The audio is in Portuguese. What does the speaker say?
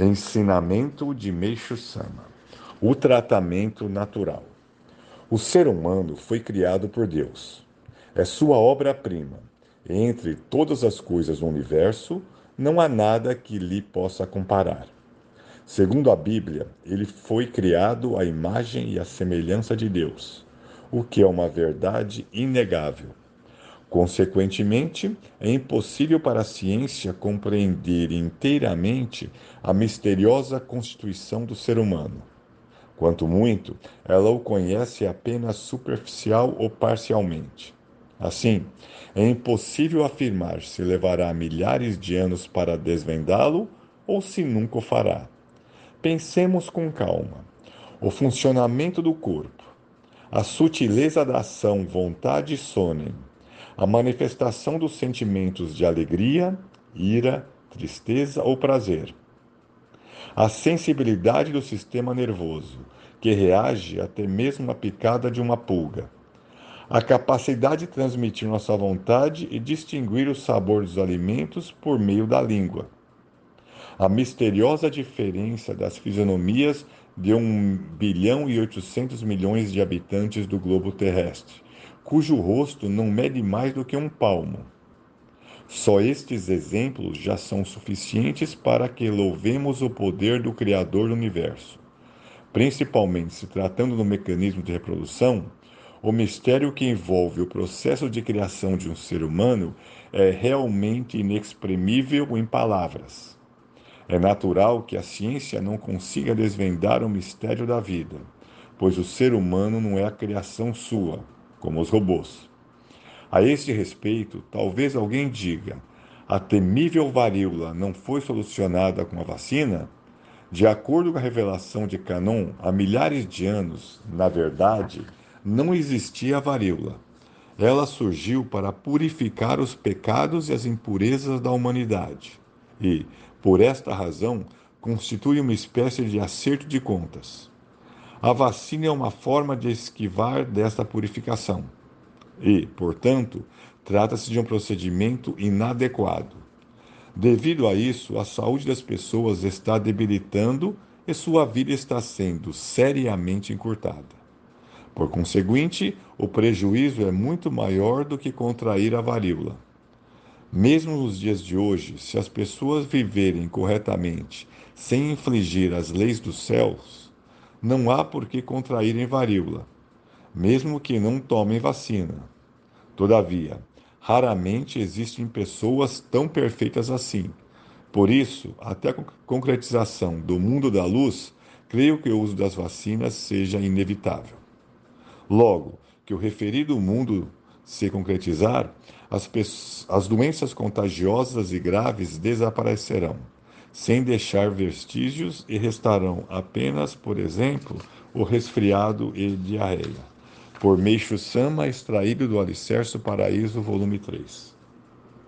Ensinamento de Meishu-Sama. O tratamento natural. O ser humano foi criado por Deus. É sua obra-prima. Entre todas as coisas do universo, não há nada que lhe possa comparar. Segundo a Bíblia, ele foi criado à imagem e à semelhança de Deus, o que é uma verdade inegável. Consequentemente, é impossível para a ciência compreender inteiramente a misteriosa constituição do ser humano. Quanto muito, ela o conhece apenas superficial ou parcialmente. Assim, é impossível afirmar se levará milhares de anos para desvendá-lo ou se nunca o fará. Pensemos com calma. O funcionamento do corpo, a sutileza da ação, vontade e sono, a manifestação dos sentimentos de alegria, ira, tristeza ou prazer. A sensibilidade do sistema nervoso, que reage até mesmo à picada de uma pulga. A capacidade de transmitir nossa vontade e distinguir o sabor dos alimentos por meio da língua. A misteriosa diferença das fisionomias de 1.800.000.000 de habitantes do globo terrestre, cujo rosto não mede mais do que um palmo. Só estes exemplos já são suficientes para que louvemos o poder do Criador do Universo. Principalmente se tratando do mecanismo de reprodução, o mistério que envolve o processo de criação de um ser humano é realmente inexprimível em palavras. É natural que a ciência não consiga desvendar o mistério da vida, pois o ser humano não é a criação sua, como os robôs. A este respeito, talvez alguém diga: a temível varíola não foi solucionada com a vacina? De acordo com a revelação de Canon, há milhares de anos, na verdade, não existia a varíola. Ela surgiu para purificar os pecados e as impurezas da humanidade e, por esta razão, constitui uma espécie de acerto de contas. A vacina é uma forma de esquivar desta purificação e, portanto, trata-se de um procedimento inadequado. Devido a isso, a saúde das pessoas está debilitando e sua vida está sendo seriamente encurtada. Por conseguinte, o prejuízo é muito maior do que contrair a varíola. Mesmo nos dias de hoje, se as pessoas viverem corretamente, sem infligir as leis dos céus, não há por que contraírem varíola, mesmo que não tomem vacina. Todavia, raramente existem pessoas tão perfeitas assim. Por isso, até a concretização do mundo da luz, creio que o uso das vacinas seja inevitável. Logo que o referido mundo se concretizar, as doenças contagiosas e graves desaparecerão, sem deixar vestígios, e restarão apenas, por exemplo, o resfriado e diarreia. Por Meishu-Sama, extraído do Alicerce Paraíso, volume 3.